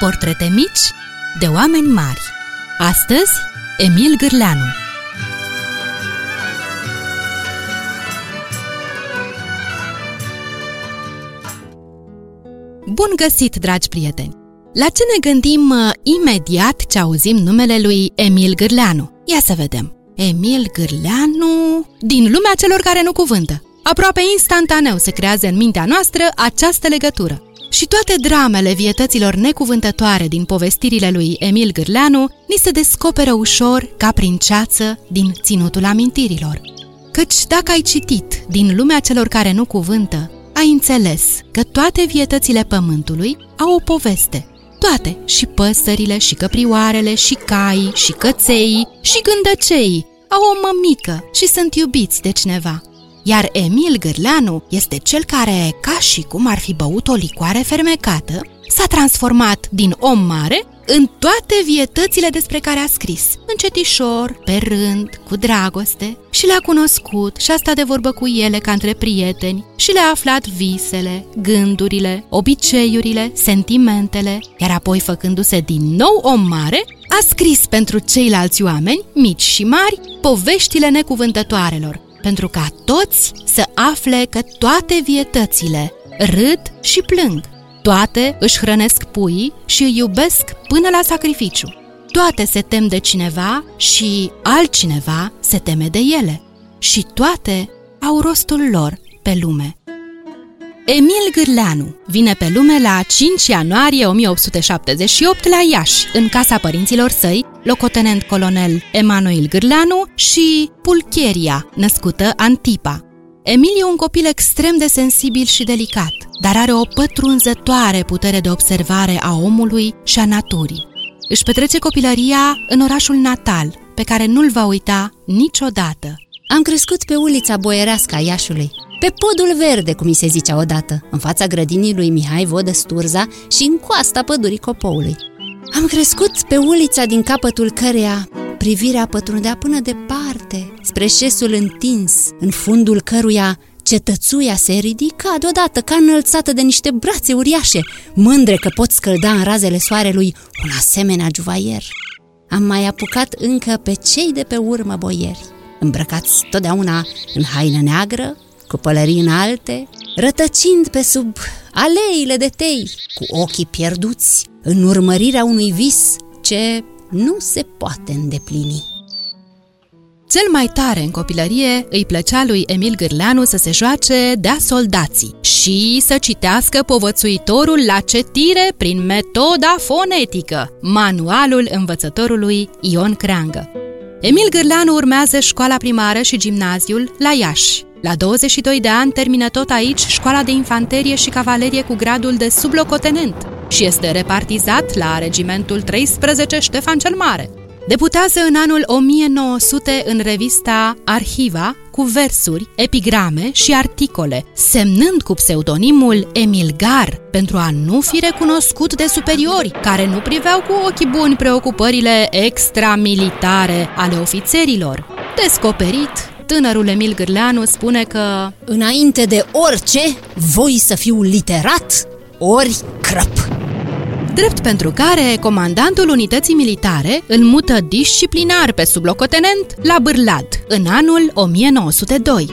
Portrete mici de oameni mari. Astăzi, Emil Gârleanu. Bun găsit, dragi prieteni! La ce ne gândim imediat ce auzim numele lui Emil Gârleanu? Ia să vedem! Emil Gârleanu... Din lumea celor care nu cuvântă. Aproape instantaneu se creează în mintea noastră această legătură. Și toate dramele vietăților necuvântătoare din povestirile lui Emil Gârleanu ni se descoperă ușor, ca prin ceață, din ținutul amintirilor. Căci dacă ai citit din lumea celor care nu cuvântă, ai înțeles că toate vietățile pământului au o poveste. Toate, și păsările, și căprioarele, și caii, și căței, și gândăceii, au o mămică și sunt iubiți de cineva. Iar Emil Gârleanu este cel care, ca și cum ar fi băut o licoare fermecată, s-a transformat din om mare în toate vietățile despre care a scris, încetișor, pe rând, cu dragoste, și le-a cunoscut și a stat de vorbă cu ele ca între prieteni și le-a aflat visele, gândurile, obiceiurile, sentimentele, iar apoi, făcându-se din nou om mare, a scris pentru ceilalți oameni, mici și mari, poveștile necuvântătoarelor, pentru ca toți să afle că toate vietățile râd și plâng, toate își hrănesc puii și îi iubesc până la sacrificiu, toate se tem de cineva și altcineva se teme de ele și toate au rostul lor pe lume. Emil Gârleanu vine pe lume la 5 ianuarie 1878 la Iași, în casa părinților săi, locotenent colonel Emanuel Gârleanu și Pulcheria, născută Antipa. Emil e un copil extrem de sensibil și delicat, dar are o pătrunzătoare putere de observare a omului și a naturii. Își petrece copilăria în orașul natal, pe care nu-l va uita niciodată. Am crescut pe ulița boierească a Iașiului, pe podul verde, cum i se zicea odată, în fața grădinii lui Mihai Vodă Sturza și în coasta pădurii Copoului. Am crescut pe ulița din capătul căreia privirea pătrundea până departe, spre șesul întins, în fundul căruia cetățuia se ridica deodată ca înălțată de niște brațe uriașe, mândre că pot scălda în razele soarelui un asemenea juvaier. Am mai apucat încă pe cei de pe urmă boieri, îmbrăcați totdeauna în haină neagră, cu pălării înalte, rătăcind pe sub aleile de tei, cu ochii pierduți, în urmărirea unui vis ce nu se poate îndeplini. Cel mai tare în copilărie îi plăcea lui Emil Gârleanu să se joace de-a soldații și să citească povățuitorul la citire prin metoda fonetică, manualul învățătorului Ion Creangă. Emil Gârleanu urmează școala primară și gimnaziul la Iași. La 22 de ani termină tot aici școala de infanterie și cavalerie cu gradul de sublocotenent și este repartizat la regimentul 13 Ștefan cel Mare. Debutează în anul 1900 în revista Arhiva cu versuri, epigrame și articole, semnând cu pseudonimul Emil Gar, pentru a nu fi recunoscut de superiori, care nu priveau cu ochii buni preocupările extramilitare ale ofițerilor. Descoperit, tânărul Emil Gârleanu spune că înainte de orice, voi să fiu literat ori crăp. Drept pentru care comandantul unității militare îl mută disciplinar pe sublocotenent la Bârlad în anul 1902.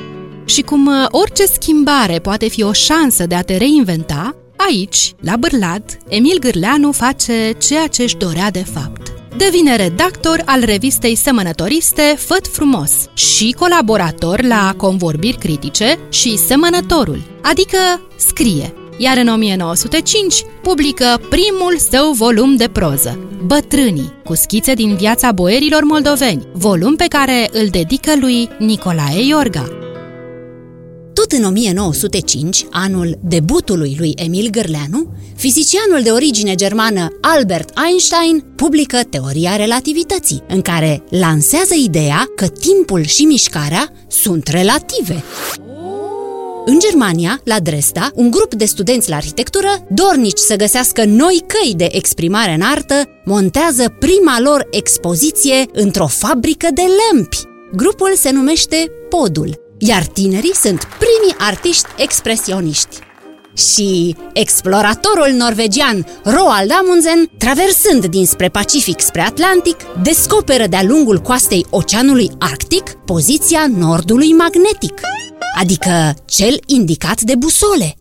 Și cum orice schimbare poate fi o șansă de a te reinventa, aici, la Bârlad, Emil Gârleanu face ceea ce își dorea de fapt. Devine redactor al revistei semănătoriste Făt Frumos și colaborator la Convorbiri Critice și Semănătorul, adică scrie. Iar în 1905 publică primul său volum de proză, Bătrânii, cu schițe din viața boierilor moldoveni, volum pe care îl dedică lui Nicolae Iorga. Tot în 1905, anul debutului lui Emil Gârleanu, fizicianul de origine germană Albert Einstein publică Teoria relativității, în care lansează ideea că timpul și mișcarea sunt relative. În Germania, la Dresda, un grup de studenți la arhitectură, dornici să găsească noi căi de exprimare în artă, montează prima lor expoziție într-o fabrică de lămpi. Grupul se numește Podul, iar tinerii sunt primii artiști expresioniști. și exploratorul norvegian Roald Amundsen, traversând dinspre Pacific spre Atlantic, descoperă de-a lungul coastei Oceanului Arctic poziția nordului magnetic, adică cel indicat de busole.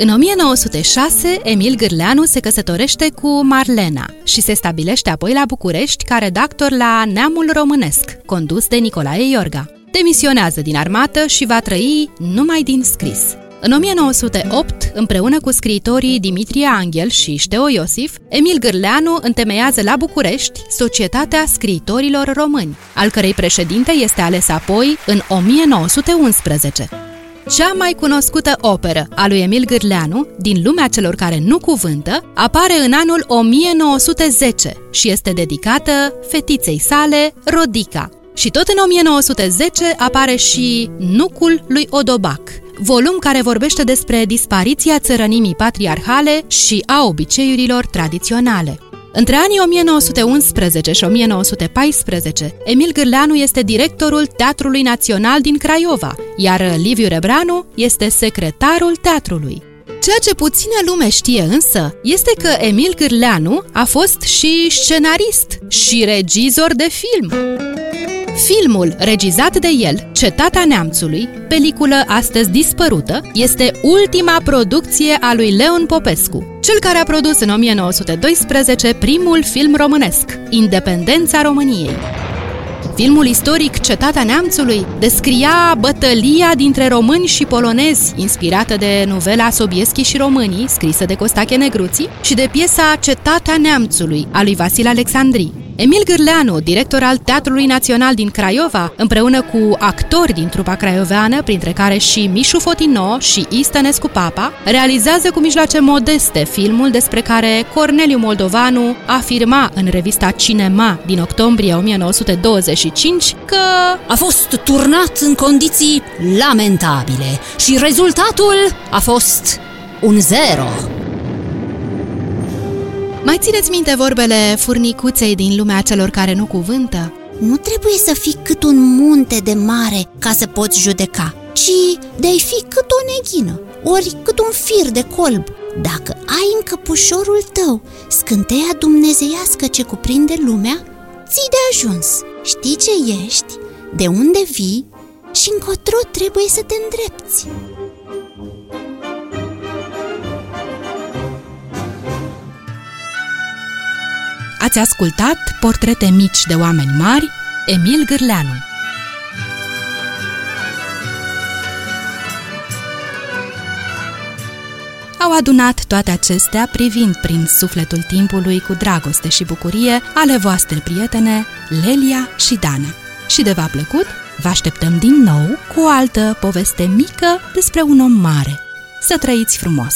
În 1906, Emil Gârleanu se căsătorește cu Marlena și se stabilește apoi la București ca redactor la Neamul Românesc, condus de Nicolae Iorga. Demisionează din armată și va trăi numai din scris. În 1908, împreună cu scriitorii Dimitrie Anghel și Șteo Iosif, Emil Gârleanu întemeiază la București Societatea Scriitorilor Români, al cărei președinte este ales apoi în 1911. Cea mai cunoscută operă a lui Emil Gârleanu, din lumea celor care nu cuvântă, apare în anul 1910 și este dedicată fetiței sale, Rodica. Și tot în 1910 apare și Nucul lui Odobac, volum care vorbește despre dispariția țărănimii patriarhale și a obiceiurilor tradiționale. Între anii 1911 și 1914, Emil Gârleanu este directorul Teatrului Național din Craiova, iar Liviu Rebranu este secretarul teatrului. Ceea ce puțină lume știe însă este că Emil Gârleanu a fost și scenarist și regizor de film. Filmul regizat de el, Cetatea Neamțului, peliculă astăzi dispărută, este ultima producție a lui Leon Popescu, cel care a produs în 1912 primul film românesc, Independența României. Filmul istoric Cetatea Neamțului descria bătălia dintre români și polonezi, inspirată de novela Sobieschi și românii, scrisă de Costache Negruții, și de piesa Cetatea Neamțului, a lui Vasile Alexandri. Emil Gârleanu, director al Teatrului Național din Craiova, împreună cu actori din trupa craioveană, printre care și Mișu Fotino și Istănescu Papa, realizează cu mijloace modeste filmul despre care Corneliu Moldovanu afirma în revista Cinema din octombrie 1925 că a fost turnat în condiții lamentabile și rezultatul a fost 1-0. Mai țineți minte vorbele furnicuței din lumea celor care nu cuvântă? Nu trebuie să fii cât un munte de mare ca să poți judeca, ci de-ai fi cât o neghină, ori cât un fir de colb. Dacă ai în căpușorul tău scânteia dumnezeiască ce cuprinde lumea, ții de ajuns. Știi ce ești, de unde vii și încotro trebuie să te îndrepți. Ați ascultat Portrete mici de oameni mari, Emil Gârleanu. Au adunat toate acestea privind prin sufletul timpului cu dragoste și bucurie ale voastre prietene, Lelia și Dana. Și de v-a plăcut, vă așteptăm din nou cu o altă poveste mică despre un om mare. Să trăiți frumos!